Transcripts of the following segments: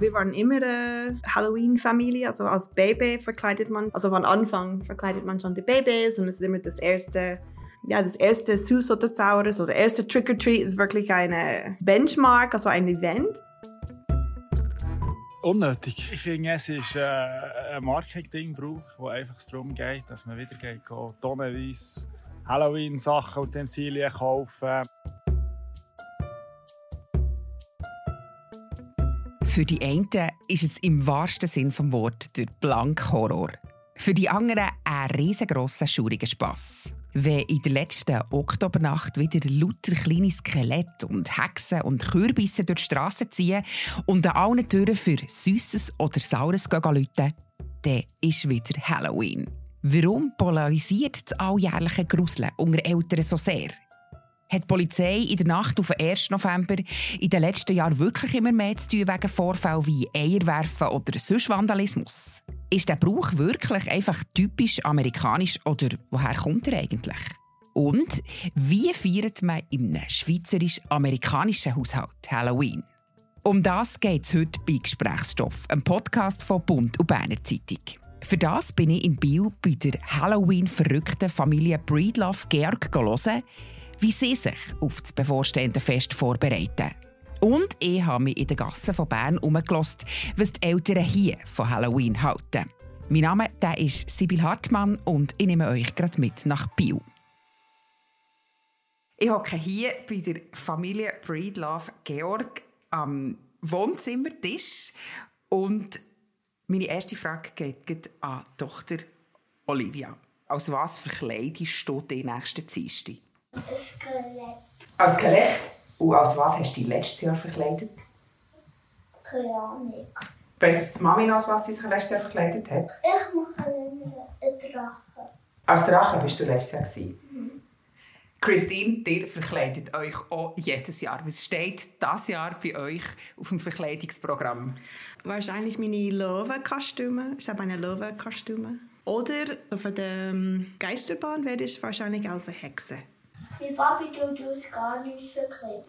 Wir waren immer eine Halloween-Familie, also als Baby verkleidet man, also von Anfang verkleidet man schon die Babys und es ist immer das erste Süß oder Saures oder erste Trick-or-Treat ist wirklich eine Benchmark, also ein Event. Unnötig. Ich finde, es ist ein Marketing-Brauch, wo einfach darum geht, dass man wieder geht, tonnenweise Halloween-Sachen, Utensilien kaufen. Für die einen ist es im wahrsten Sinn des Wortes der Blankhorror. Für die anderen ein riesengroßer, schauriger Spass. Wenn in der letzten Oktobernacht wieder lauter kleine Skelette und Hexen und Kürbisse durch die Strasse ziehen und an allen Türen für Süßes oder Saures läuten, dann ist wieder Halloween. Warum polarisiert das alljährliche Gruseln unter Eltern so sehr? Hat die Polizei in der Nacht auf den 1. November in den letzten Jahren wirklich immer mehr zu tun wegen Vorfällen wie Eierwerfen oder sonst Vandalismus? Ist der Brauch wirklich einfach typisch amerikanisch oder woher kommt er eigentlich? Und wie feiert man in einem schweizerisch-amerikanischen Haushalt Halloween? Um das geht es heute bei Gesprächsstoff, einem Podcast von Bund und Berner Zeitung. Für das bin ich in Biel bei der Halloween-verrückten Familie Breedlove Georg hören, wie sie sich auf das bevorstehende Fest vorbereiten. Und ich habe mich in den Gassen von Bern umgehört, was die Eltern hier von Halloween halten. Mein Name ist Sibylle Hartmann und ich nehme euch gerade mit nach Biel. Ich hocke hier bei der Familie Breedlove Georg am Wohnzimmertisch. Und meine erste Frage geht an Tochter Olivia. Aus was verkleidest du dich nächsten Dienstag? Als Skelett. Als Skelett? Und aus was hast du dich letztes Jahr verkleidet? Keine Ahnung. Weißt du die Mami noch, aus was sie sich letztes Jahr verkleidet hat? Ich mache einen Drachen. Als Drachen bist du letztes Jahr gewesen? Mhm. Christine, ihr verkleidet euch auch jedes Jahr. Was steht dieses Jahr bei euch auf dem Verkleidungsprogramm? Wahrscheinlich meine Löwenkostüme. Ich habe eine Löwenkostüme. Oder auf der Geisterbahn werde ich wahrscheinlich als eine Hexe. Mein Papi tut uns gar nichts verkleiden.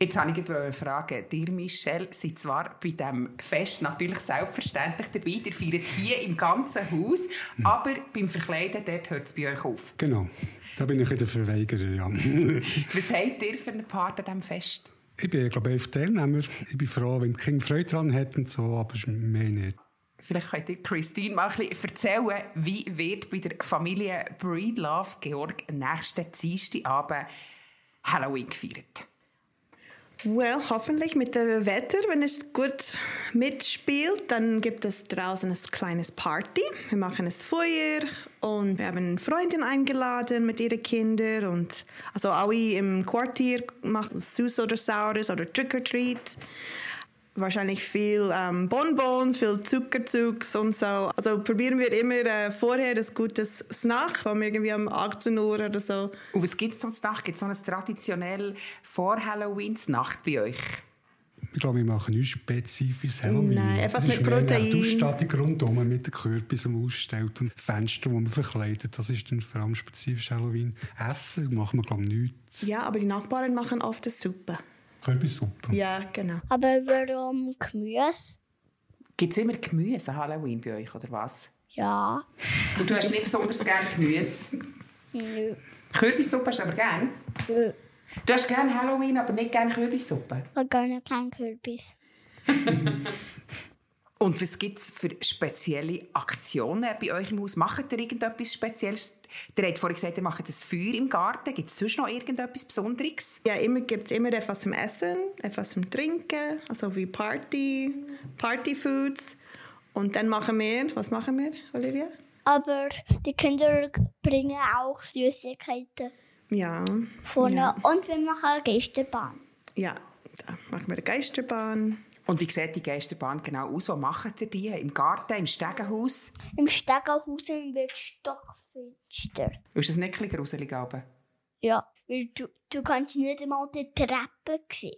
Jetzt wollte ich eine Frage. Dir, Michel, seid zwar bei diesem Fest natürlich selbstverständlich dabei. Ihr feiert hier im ganzen Haus. Mhm. Aber beim Verkleiden dort hört es bei euch auf. Genau. Da bin ich der Verweigerer, ja. Was habt ihr für eine Part an diesem Fest? Ich bin, glaube ich, Teilnehmer. Ich bin froh, wenn die Kinder Freude daran hätten, so, aber mehr nicht. Vielleicht könnt ihr Christine mal ein bisschen erzählen, wie wird bei der Familie Breedlove Georg nächsten Dienstagabend Halloween gefeiert? Well, hoffentlich mit dem Wetter, wenn es gut mitspielt, dann gibt es draußen ein kleines Party. Wir machen ein Feuer und wir haben Freundinnen eingeladen mit ihren Kindern. Und also alle im Quartier machen Süß oder Saures oder Trick or Treat. Wahrscheinlich viel Bonbons, viel Zuckerzugs und so. Also probieren wir immer vorher ein gutes Snack, wenn wir irgendwie um 18 Uhr oder so. Und was gibt es zum Snack? Gibt es so ein traditionelles Vor-Halloween-Snack bei euch? Ich glaube, wir machen nichts spezifisches Halloween. Nein, etwas mit Protein. Die Ausstattung rundherum mit den Kürbissen ausgestellt und Fenster, die man verkleidet. Das ist dann vor allem spezifisch Halloween. Essen machen wir, glaube ich, nichts. Ja, aber die Nachbarn machen oft eine Suppe. Kürbissuppe. Ja, genau. Aber warum Gemüse? Gibt es immer Gemüse an Halloween bei euch, oder was? Ja. Und du hast nicht besonders gerne Gemüse? Nein. Kürbissuppe hast du aber gerne? Nein. Du hast gerne Halloween, aber nicht gerne Kürbissuppe? Ich gar nicht gerne Kürbis. Und was gibt es für spezielle Aktionen bei euch im Haus? Macht ihr irgendetwas Spezielles? Ihr habt vorhin gesagt, ihr macht ein Feuer im Garten. Gibt es sonst noch irgendetwas Besonderes? Ja, immer gibt es immer etwas zum Essen, etwas zum Trinken, also wie Partyfoods. Und dann machen wir, was machen wir, Olivia? Aber die Kinder bringen auch Süßigkeiten. Ja. Vorne. Ja. Und wir machen eine Geisterbahn. Ja, da machen wir eine Geisterbahn. Und wie sieht die Geisterbahn genau aus? Wo macht ihr die? Im Garten, im Stegenhaus? Im Stegenhaus mit Stockfenster. Ist das nicht ein bisschen gruselig? Ja, weil du kannst nicht einmal die Treppe sehen.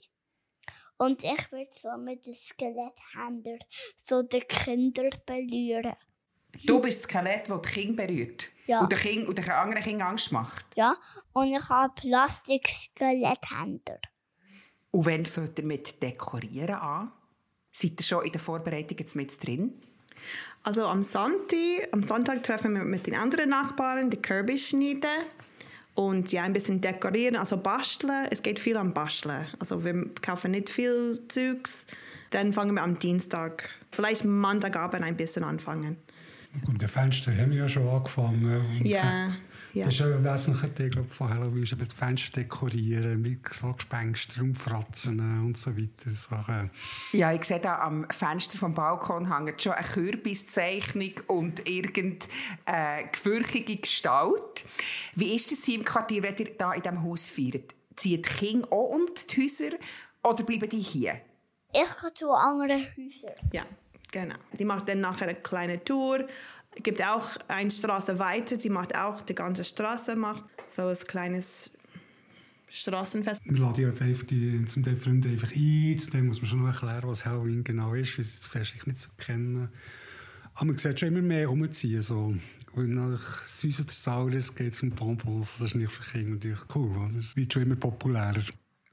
Und ich würde so mit den Skeletthänden so die Kinder berühren. Du bist das Skelett, das die Kinder berührt? Ja. Und den anderen Kindern Angst macht? Ja, und ich habe Plastik-Skeletthänder. Und wann fängt ihr mit Dekorieren an? Seid ihr schon in der Vorbereitung jetzt mit drin? Also am Sonntag treffen wir mit den anderen Nachbarn, die Kürbis schneiden und ja, ein bisschen dekorieren, also basteln. Es geht viel am Basteln. Also wir kaufen nicht viel Zeugs. Dann fangen wir am Dienstag, vielleicht Montagabend ein bisschen anfangen. Und die Fenster haben ja schon angefangen. Ja. Ja. Das ist ein wesentlicher Teil von Halloween, ist eben die Fenster dekorieren mit so Gespenstern und Fratzen und so weiter. Sachen. Ja, ich sehe da am Fenster vom Balkon hängt schon eine Kürbiszeichnung und irgendeine gefürchtige Gestalt. Wie ist das hier im Quartier, wenn ihr da in diesem Haus feiert? Zieht die Kinder auch um die Häuser oder bleiben die hier? Ich gehe zu anderen Häusern. Ja, genau. Die macht dann nachher eine kleine Tour. Es gibt auch eine Straße weiter, die macht auch die ganze Straße, macht so ein kleines Straßenfest. Wir laden ja zum Teil Freunde einfach ein, zu dem muss man schon noch erklären, was Halloween genau ist, weil sie das Fest nicht so kennen. Aber man sieht schon immer mehr rumziehen. So. Und nach Süß oder Saures geht es um Pompons, das ist nicht für Kinder natürlich cool, oder? Das wird schon immer populärer.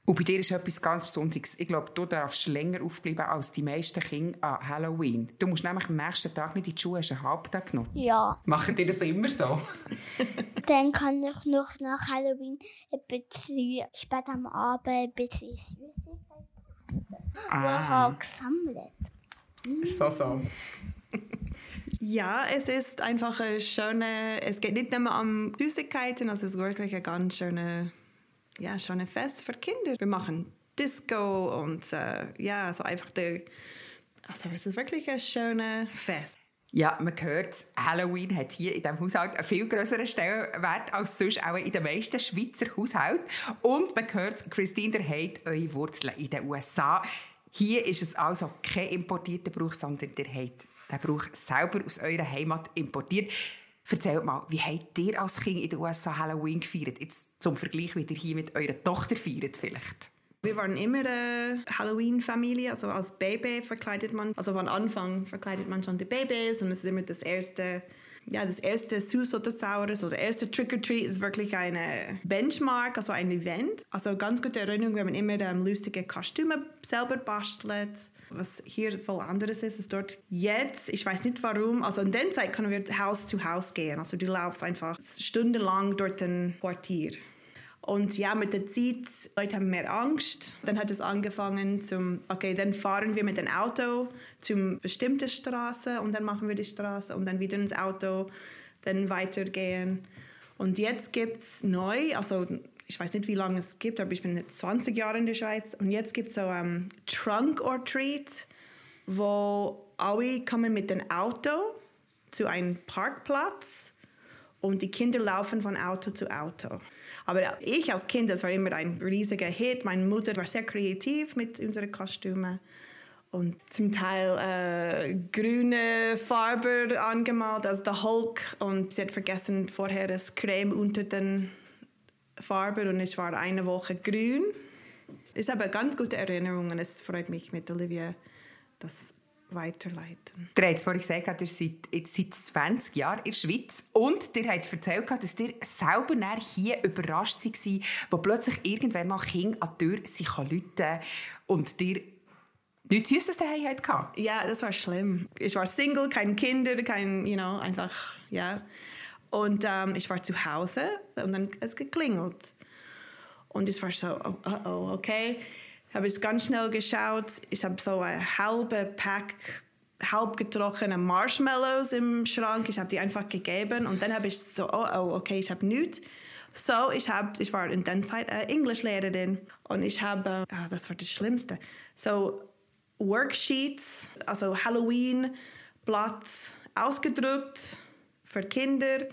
Und bei dir ist etwas ganz Besonderes. Ich glaube, du darfst länger aufbleiben als die meisten Kinder an Halloween. Du musst nämlich am nächsten Tag nicht in die Schule, hast einen Halbtag genommen. Ja. Machen die das immer so? Dann kann ich noch nach Halloween ein bisschen spät am Abend ein bisschen Süßigkeiten essen. Ah. Ich habe gesammelt. So. Ja, es ist einfach eine schöne... Es geht nicht nur um Süßigkeiten, also es ist wirklich eine ganz schöne... Ja, schon ein Fest für Kinder. Wir machen Disco und ja, so einfach also es ist wirklich ein schönes Fest. Ja, man hört, Halloween hat hier in diesem Haushalt einen viel grösseren Stellenwert als sonst auch in den meisten Schweizer Haushalten. Und man hört, Christine, ihr habt eure Wurzeln in den USA. Hier ist es also kein importierter Brauch, sondern ihr habt den Brauch selber aus eurer Heimat importiert. Erzählt mal, wie habt ihr als Kind in den USA Halloween gefeiert? Jetzt zum Vergleich, wie ihr hier mit eurer Tochter feiert vielleicht. Wir waren immer eine Halloween-Familie, also als Baby verkleidet man. Also von Anfang verkleidet man schon die Babys und es ist immer das erste Süß oder Saures oder erste Trick-or-Treat ist wirklich eine Benchmark, also ein Event. Also ganz gute Erinnerung, wenn man immer lustige Kostüme selber bastelt. Was hier voll anderes ist, ist dort jetzt, ich weiß nicht warum, also in der Zeit können wir Haus zu Haus gehen. Also du laufst einfach stundenlang durch den Quartier. Und ja, mit der Zeit, Leute haben mehr Angst. Dann hat es angefangen dann fahren wir mit dem Auto zum bestimmten Straße und dann machen wir die Straße und dann wieder ins Auto, dann weitergehen. Und jetzt gibt es neu, also ich weiß nicht, wie lange es gibt, aber ich bin jetzt 20 Jahre in der Schweiz und jetzt gibt es so ein Trunk or Treat, wo alle kommen mit dem Auto zu einem Parkplatz und die Kinder laufen von Auto zu Auto. Aber ich als Kind, das war immer ein riesiger Hit. Meine Mutter war sehr kreativ mit unseren Kostümen und zum Teil grüne Farbe angemalt als The Hulk. Und sie hat vergessen, vorher das Creme unter den Farben und ich war eine Woche grün. Ich habe ganz gute Erinnerungen. Es freut mich mit Olivia, dass weiterleiten. Ihr habt vorhin gesagt, ihr seid jetzt seit 20 Jahren in der Schweiz und ihr habt erzählt, dass ihr selber hier überrascht war, wo plötzlich irgendwann mal Kinder an die Tür läuten können und ihr nichts Süßes daheim hattet. Ja, das war schlimm. Ich war Single, keine Kinder, kein, einfach, ja. Und ich war zu Hause und dann hat es geklingelt. Und ich war so, oh, okay. Habe ich ganz schnell geschaut. Ich habe so ein halbes Pack halb getrocknete Marshmallows im Schrank. Ich habe die einfach gegeben und dann habe ich so, okay, ich habe nichts. So, ich war in der Zeit Englischlehrerin und ich habe, das war das Schlimmste, so Worksheets, also Halloween-Blatt ausgedruckt für Kinder.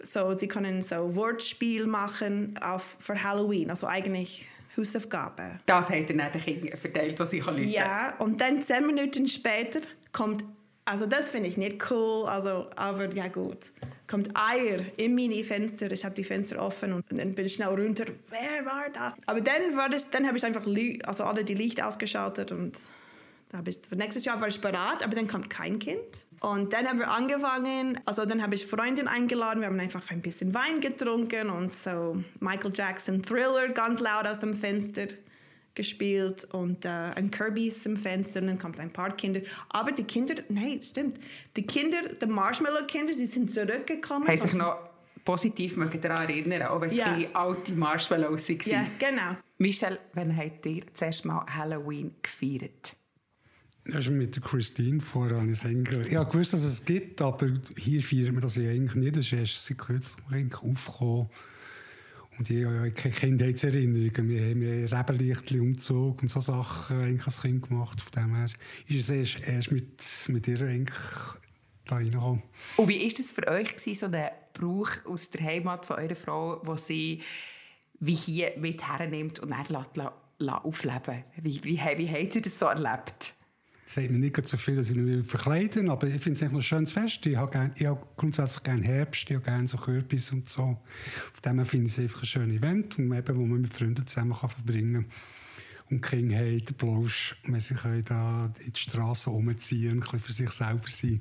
So, sie können so Wortspiel machen für Halloween, also eigentlich Hausaufgaben. Das hat er den Kindern verteilt, was ich lüten kann. Ja, und dann 10 Minuten später kommt, also das finde ich nicht cool, also, aber ja gut, kommt Eier in meine Fenster. Ich habe die Fenster offen und dann bin ich schnell runter. Wer war das? Aber dann habe ich einfach alle die Lichter ausgeschaltet und nächstes Jahr war ich bereit, aber dann kommt kein Kind. Und dann haben wir angefangen, also dann habe ich Freundinnen eingeladen, wir haben einfach ein bisschen Wein getrunken und so Michael Jackson Thriller ganz laut aus dem Fenster gespielt und ein Kirby ist im Fenster und dann kommt ein paar Kinder. Aber die Kinder, nein, stimmt. Die Kinder, die Marshmallow-Kinder, sie sind zurückgekommen. Haben sich noch positiv daran erinnern, auch wenn sie alte Marshmallows waren. Ja, genau. Michel, wann habt ihr zuerst mal Halloween gefeiert? Das ist mit der Christine vorher an Enkel. Ich wusste, dass es gibt, aber hier feiert man das ja eigentlich nicht. Das ist erst seit kürzlich aufgekommen. Und ich habe keine Kindheitserinnerungen. Wir haben Rebenlichtchen umgezogen und so Sachen eigentlich als Kind gemacht. Von dem her ist es erst mit ihr eigentlich da reingekommen. Und wie war das für euch, so ein Brauch aus der Heimat von eurer Frau, die sie wie hier mit hernimmt und dann aufleben lässt? Wie habt ihr das so erlebt? Es sagt mir nicht so viel, dass ich mich verkleiden, aber ich finde es ein schönes Fest. Ich habe grundsätzlich gerne Herbst, ich habe gerne so Kürbis und so. Auf dem her finde ich es einfach ein schönes Event, und eben, wo man mit Freunden zusammen kann verbringen kann. Und die Kinder haben den Plausch, wenn sie da in die Straße rumziehen und ein bisschen für sich selber sein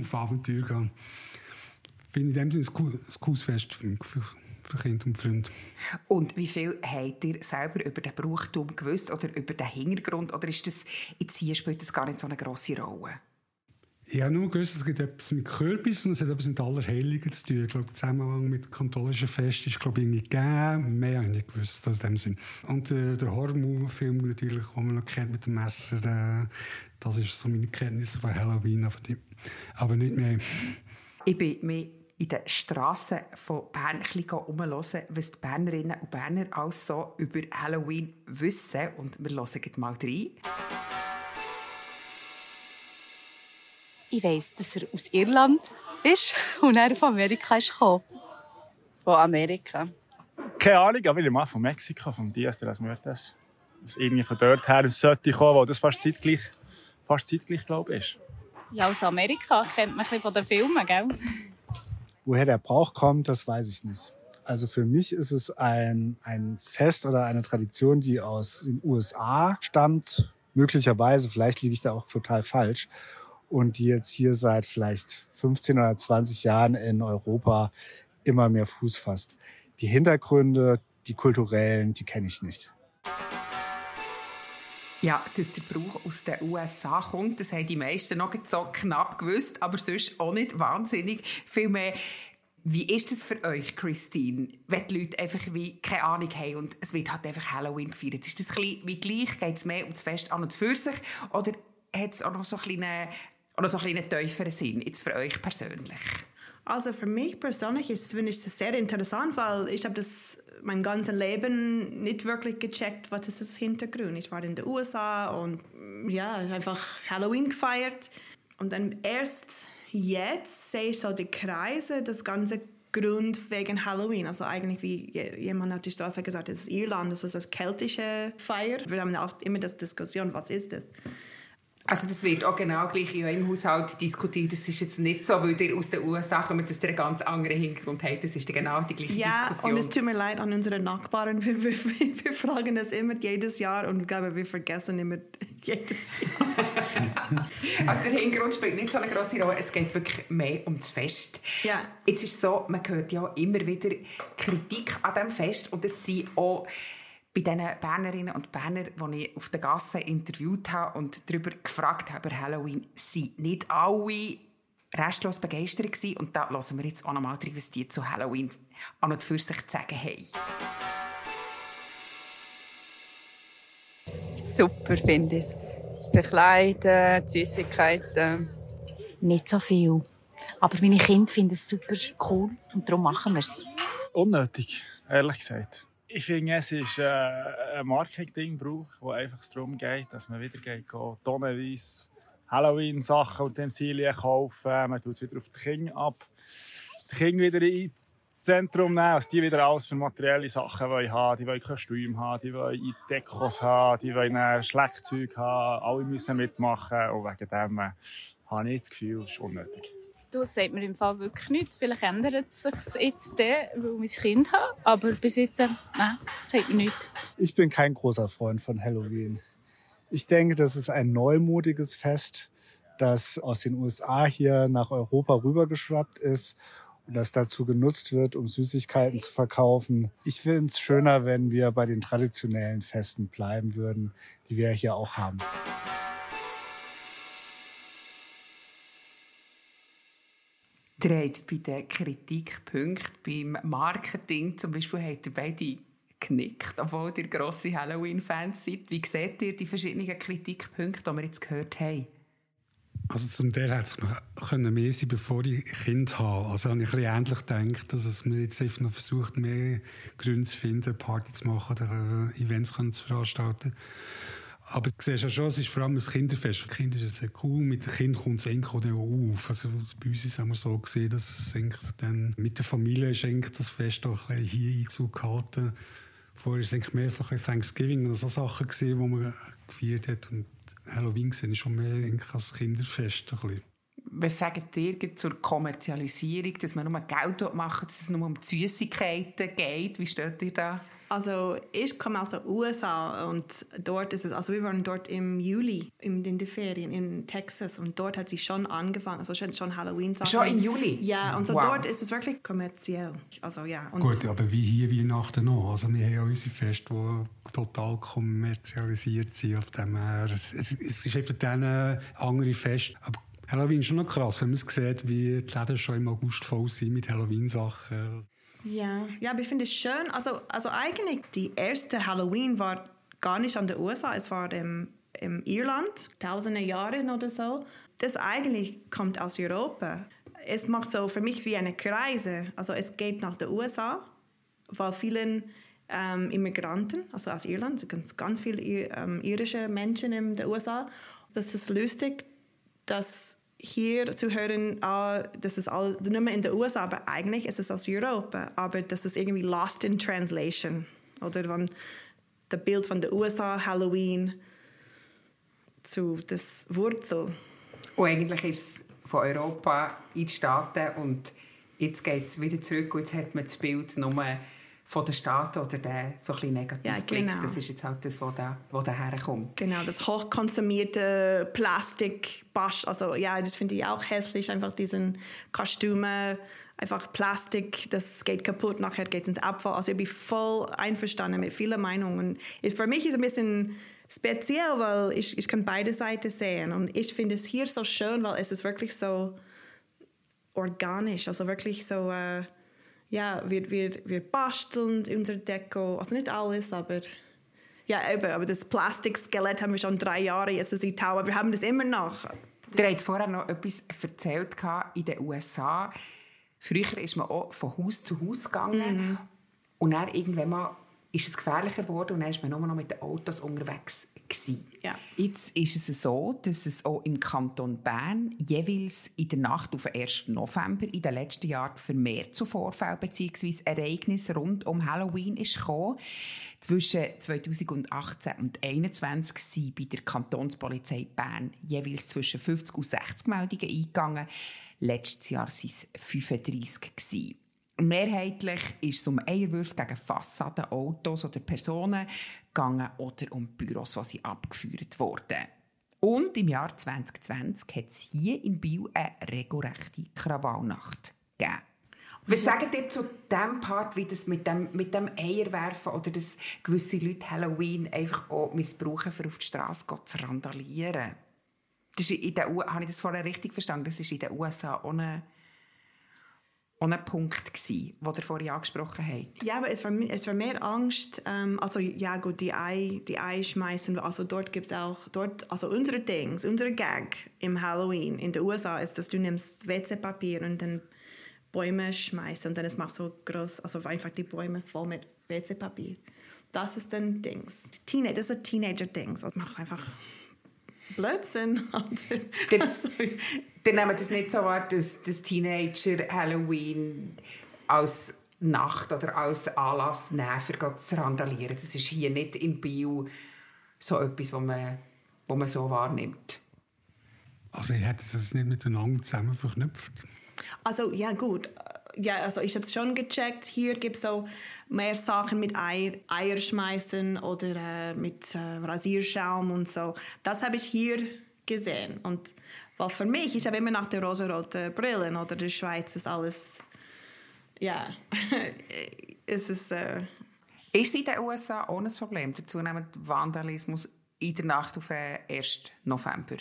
auf Abenteuer gehen. Ich finde in dem Sinne ein cooles Fest für Kinder und Freunde. Und wie viel habt ihr selber über den Brauchtum gewusst oder über den Hintergrund? Oder ist das, jetzt hier spielt das gar nicht so eine grosse Rolle? Ich habe nur gewusst, es gibt etwas mit Kürbis und es hat etwas mit Allerheiligen zu tun. Ich glaube, der Zusammenhang mit dem katholischen Fest ist, glaube ich, nicht gegeben. Mehr habe ich nicht gewusst, in dem Sinn. Und der Horrorfilm natürlich, den man noch kennt mit dem Messer, das ist so meine Kenntnis von Halloween, aber nicht mehr. Ich bin mir in den Strassen von Bern herumhören, was die Bernerinnen und Berner alles so über Halloween wissen. Und wir hören jetzt mal rein. Ich weiss, dass er aus Irland ist und er von Amerika ist gekommen. Von Amerika? Keine Ahnung, aber ich meine von Mexiko, von Dios de las Muertes. Dass irgendwie von dort her sollte kommen, weil das fast zeitgleich glaube ich, ist. Ja, aus Amerika kennt man ein bisschen von den Filmen, gell? Woher der Brauch kommt, das weiß ich nicht. Also für mich ist es ein Fest oder eine Tradition, die aus den USA stammt. Möglicherweise, vielleicht liege ich da auch total falsch. Und die jetzt hier seit vielleicht 15 oder 20 Jahren in Europa immer mehr Fuß fasst. Die Hintergründe, die kulturellen, die kenne ich nicht. Ja, dass der Brauch aus den USA kommt, das haben die meisten noch so knapp gewusst, aber sonst auch nicht wahnsinnig viel mehr. Wie ist das für euch, Christine, wenn die Leute einfach wie keine Ahnung haben und es wird halt einfach Halloween gefeiert? Ist das wie gleich? Geht es mehr um das Fest an und für sich? Oder hat es auch noch so einen tieferen Sinn, jetzt für euch persönlich? Also für mich persönlich ist es sehr interessant, weil ich habe das mein ganzes Leben nicht wirklich gecheckt, was ist das Hintergrund. Ich war in den USA und ja, einfach Halloween gefeiert. Und dann erst jetzt sehe ich so die Kreise, das ganze Grund wegen Halloween. Also eigentlich, wie jemand auf die Straße gesagt hat, das ist Irland, das ist das keltische Feier. Wir haben auch immer das Diskussion, was ist das? Also das wird auch genau gleich in eurem Haushalt diskutiert. Das ist jetzt nicht so, weil ihr aus den USA kommt, dass ihr einen ganz anderen Hintergrund habt. Das ist genau die gleiche Diskussion. Ja, und es tut mir leid an unsere Nachbarn. Wir fragen das immer jedes Jahr und ich glaube, wir vergessen immer jedes Jahr. Also der Hintergrund spielt nicht so eine grosse Rolle. Es geht wirklich mehr um das Fest. Ja. Jetzt ist es so, man hört ja immer wieder Kritik an diesem Fest und es sind auch bei den Bernerinnen und Berner, die ich auf der Gasse interviewt habe und darüber gefragt habe, über Halloween, sind nicht alle restlos begeistert gewesen. Und da hören wir jetzt auch noch mal rein, was die zu Halloween an und für sich zu sagen haben. Super, finde ich. Das Bekleiden, die Süßigkeiten. Nicht so viel. Aber meine Kinder finden es super cool und darum machen wir es. Unnötig, ehrlich gesagt. Ich finde, es ist ein Marketing-Brauch, wo einfach darum geht, dass man wieder tonnenweise Halloween-Sachen und Utensilien kaufen. Man tut es wieder auf die Kinder ab. Die Kinder wieder ins Zentrum nehmen, dass die wieder alles für materielle Sachen haben. Die wollen Kostüme haben, die wollen Dekos haben, die wollen Schleckzeug haben. Alle müssen mitmachen. Und wegen dem habe ich das Gefühl, es ist unnötig. Das sagt mir im Fall wirklich nichts. Vielleicht ändert es sich jetzt, weil ich ein Kind habe. Aber bis jetzt, nein, sagt mir nichts. Ich bin kein großer Freund von Halloween. Ich denke, das ist ein neumodiges Fest, das aus den USA hier nach Europa rübergeschwappt ist. das dazu genutzt wird, um Süßigkeiten zu verkaufen. Ich finde es schöner, wenn wir bei den traditionellen Festen bleiben würden, die wir hier auch haben. Ihr habt bei den Kritikpunkten, beim Marketing zum Beispiel, habt ihr beide genickt, obwohl ihr grosse Halloween-Fans seid. Wie seht ihr die verschiedenen Kritikpunkte, die wir jetzt gehört haben? Also zum Teil konnte es mehr sein, bevor ich Kinder habe. Also habe ich ähnlich gedacht, dass man jetzt einfach noch versucht, mehr Gründe zu finden, Party zu machen oder Events zu veranstalten. Aber du siehst ja schon, es ist vor allem ein Kinderfest. Für die Kinder ist es sehr cool. Mit den Kindern kommt es eigentlich auch auf. Also bei uns ist es so gesehen, dass es dann mit der Familie das Fest auch ein bisschen hier Einzug gehalten. Vorher war es eigentlich mehr so ein Thanksgiving oder so Sachen gesehen, die man gefeiert hat. Und Halloween gesehen ist schon mehr eigentlich als Kinderfest. Ein bisschen. Was sagt ihr zur Kommerzialisierung, dass man nur Geld macht, dass es nur um die Süßigkeiten geht? Wie steht ihr da? Also ich komme aus den USA und dort ist es, also wir waren dort im Juli in den Ferien in Texas und dort hat sie schon angefangen, also schon Halloween-Sachen. Schon im Juli? Ja, und so wow. Dort ist es wirklich kommerziell. Also, ja. Und gut, aber wie hier Weihnachten noch. Also wir haben ja unsere Feste, die total kommerzialisiert sind. Auf dem es ist einfach dann andere Feste. Aber Halloween ist schon noch krass, wenn man es sieht, wie die Läden schon im August voll sind mit Halloween-Sachen. Ja, aber ich finde es schön. Also eigentlich die erste Halloween war gar nicht an den USA, es war im Irland, tausende Jahre oder so. Das eigentlich kommt aus Europa. Es macht so für mich wie eine Kreise. Also es geht nach den USA, weil vielen Immigranten, also aus Irland, ganz viele irische Menschen in den USA, das ist lustig, dass hier zu hören, das ist all, nicht mehr in den USA, aber eigentlich ist es aus Europa. Aber das ist irgendwie lost in translation. Oder wenn das Bild von den USA, Halloween, zu das Wurzel. Und eigentlich ist es von Europa in die Staaten und jetzt geht es wieder zurück und jetzt hat man das Bild nur von den Staaten oder den so ein bisschen Negativblick. Ja, genau. Das ist jetzt halt das, was da herkommt. Genau, das hochkonsumierte Plastikbasch. Also ja, das finde ich auch hässlich. Einfach diesen Kostüme, einfach Plastik, das geht kaputt, nachher geht es ins Abfall. Also ich bin voll einverstanden mit vielen Meinungen. Für mich ist es ein bisschen speziell, weil ich kann beide Seiten sehen. Und ich finde es hier so schön, weil es ist wirklich so organisch, also wirklich so... Ja, wir basteln unser Deko, also nicht alles, aber ja eben, aber das Plastikskelett haben wir schon 3 Jahre, jetzt ist die Tau, aber wir haben das immer noch. Du hast vorher noch etwas erzählt in den USA. Früher ist man auch von Haus zu Haus gegangen und dann irgendwann mal ist es gefährlicher geworden und dann ist man nur noch mit den Autos unterwegs gewesen. Ja. Jetzt ist es so, dass es auch im Kanton Bern jeweils in der Nacht auf den 1. November in den letzten Jahren vermehrt zu Vorfällen bzw. Ereignissen rund um Halloween ist gekommen. Zwischen 2018 und 2021 sind bei der Kantonspolizei Bern jeweils zwischen 50 und 60 Meldungen eingegangen. Letztes Jahr waren es 35 gewesen. Mehrheitlich ist es um Eierwürfe gegen Fassaden, Autos oder Personen gegangen oder um Büros, die abgeführt wurden. Und im Jahr 2020 hat es hier in Biel eine regelrechte Krawallnacht gegeben. Was sagt ihr zu dem Part, wie das mit dem Eierwerfen oder dass gewisse Leute Halloween einfach auch missbrauchen, um auf die Straße zu randalieren? Habe ich das vorher richtig verstanden? Das ist in den USA ohne... Und ein Punkt war, den ihr vorhin angesprochen habt. Ja, aber es war mehr Angst. Also ja gut, die Eier schmeißen. Also dort gibt es auch, also unsere Dings, unsere Gag im Halloween in den USA ist, dass du nimmst WC-Papier und dann Bäume schmeißt und dann es macht so groß, also einfach die Bäume voll mit WC-Papier. Das ist dann Dings. Das ist ein Teenager-Dings. Das macht einfach Blödsinn. Dann nehmen wir das nicht so wahr, dass das Teenager Halloween als Nacht oder als Anlass nehmen, um zu randalieren. Das ist hier nicht in Biel so etwas, was man so wahrnimmt. Also ich hätte das nicht miteinander zusammen verknüpft. Also ja gut, ja, also ich habe es schon gecheckt. Hier gibt es so mehr Sachen mit Eier schmeißen oder mit Rasierschaum und so. Das habe ich hier gesehen und weil für mich, ich habe immer nach der rosa-roten Brille oder der Schweiz ist alles Ja, es ist... Ist es in den USA ohne ein Problem, der zunehmende Vandalismus in der Nacht auf den 1. November?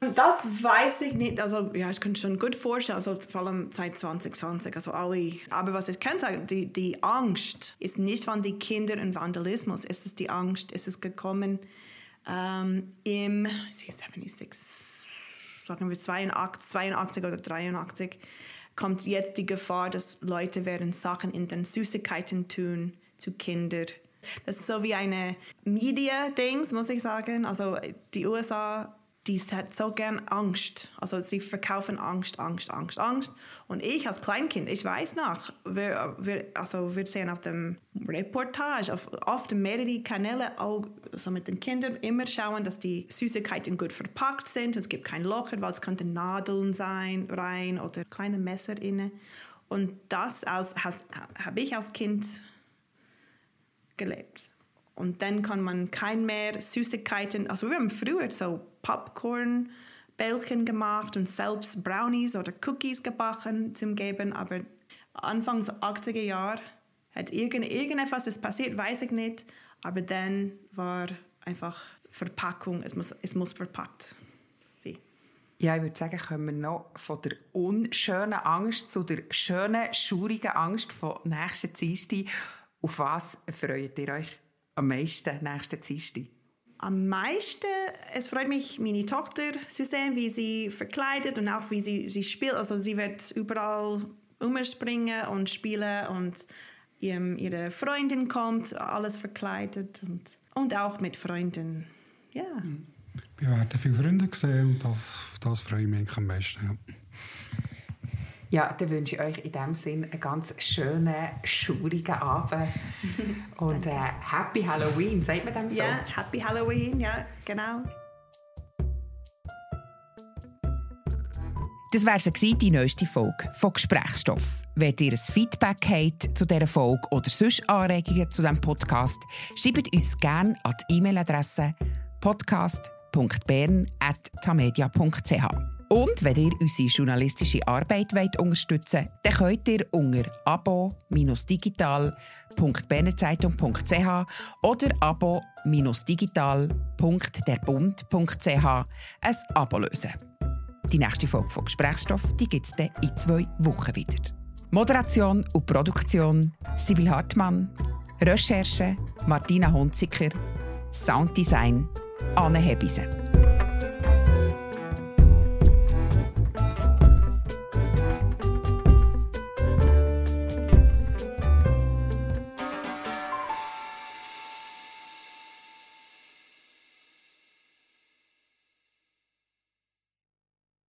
Das weiß ich nicht. Also, ja, ich kann schon gut vorstellen, also, vor allem seit 2020. Also alle. Aber was ich kann sagen, die Angst ist nicht von den Kindern und Vandalismus. Es ist die Angst, es ist gekommen im 76, sagen wir 82 oder 83, kommt jetzt die Gefahr, dass Leute werden Sachen in den Süßigkeiten tun zu Kindern. Das ist so wie eine Media-Dings, muss ich sagen. Also die USA... Die hat so gern Angst. Also sie verkaufen Angst. Und ich als Kleinkind, ich weiß noch, wir sehen auf dem Reportage, auf mehreren Kanäle, auch also mit den Kindern immer schauen, dass die Süßigkeiten gut verpackt sind. Es gibt kein Locher, weil es könnten Nadeln sein rein oder kleine Messer inne. Und das habe ich als Kind gelebt. Und dann kann man kein mehr Süßigkeiten... Also wir haben früher so Popcorn-Bällchen gemacht und selbst Brownies oder Cookies gebacken zum Geben. Aber Anfang der 80er Jahre hat irgendetwas ist passiert, weiß ich nicht. Aber dann war einfach Verpackung, es muss verpackt sein. Ja, ich würde sagen, kommen wir noch von der unschönen Angst zu der schönen, schaurigen Angst von nächsten Dienstag. Auf was freut ihr euch am meisten nächsten Dienstag? Am meisten, es freut mich, meine Tochter zu sehen, wie sie verkleidet und auch wie sie spielt. Also sie wird überall umspringen und spielen und ihre Freundin kommt, alles verkleidet und auch mit Freunden. Ja. Wir werden viele Freunde sehen und das freut mich am meisten. Ja. Ja, dann wünsche ich euch in diesem Sinn einen ganz schönen, schaurigen Abend. Und Happy Halloween, sagt man dem so? Ja, Happy Halloween, ja, genau. Das war die neueste Folge von Gesprächsstoff. Wenn ihr ein Feedback habt zu dieser Folge oder sonst Anregungen zu diesem Podcast, schreibt uns gerne an die E-Mail-Adresse podcast.bern@tamedia.ch. Und wenn ihr unsere journalistische Arbeit unterstützen wollt, dann könnt ihr unter abo-digital.bernerzeitung.ch oder abo-digital.derbund.ch ein Abo lösen. Die nächste Folge von Gesprächsstoff gibt es dann in 2 Wochen wieder. Moderation und Produktion Sibylle Hartmann, Recherche Martina Hunziker, Sounddesign Ane Hebeisen.